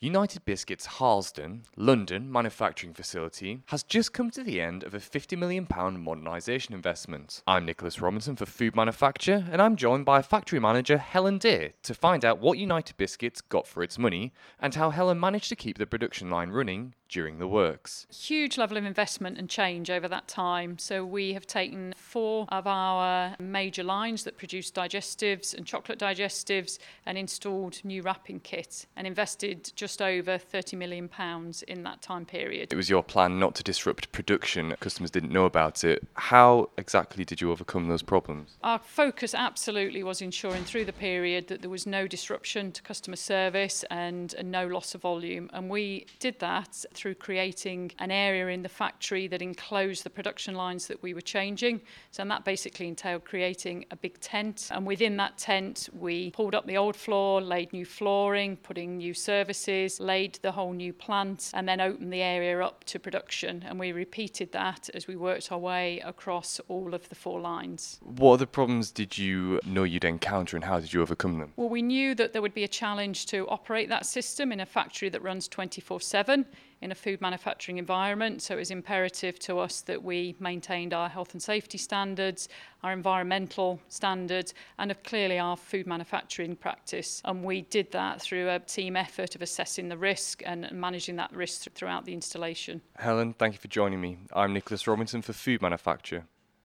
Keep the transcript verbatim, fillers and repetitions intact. United Biscuits Harlesden, London manufacturing facility has just come to the end of a fifty million pounds modernisation investment. I'm Nicholas Robinson for Food Manufacture, and I'm joined by factory manager Helen Day to find out what United Biscuits got for its money and how Helen managed to keep the production line running during the works. Huge level of investment and change over that time. So we have taken four of our major lines that produce digestives and chocolate digestives and installed new wrapping kit and invested just over thirty million pounds in that time period. It was your plan not to disrupt production. Customers didn't know about it. How exactly did you overcome those problems? Our focus absolutely was ensuring through the period that there was no disruption to customer service and no loss of volume. And we did that through creating an area in the factory that enclosed the production lines that we were changing. So and that basically entailed creating a big tent. And within that tent, we pulled up the old floor, laid new flooring, putting new services, laid the whole new plant, and then opened the area up to production. And we repeated that as we worked our way across all of the four lines. What other problems did you know you'd encounter and how did you overcome them? Well, we knew that there would be a challenge to operate that system in a factory that runs twenty-four seven. In a food manufacturing environment, so it was imperative to us that we maintained our health and safety standards, our environmental standards, and clearly our food manufacturing practice. And we did that through a team effort of assessing the risk and managing that risk throughout the installation. Helen, thank you for joining me. I'm Nicholas Robinson for Food Manufacture.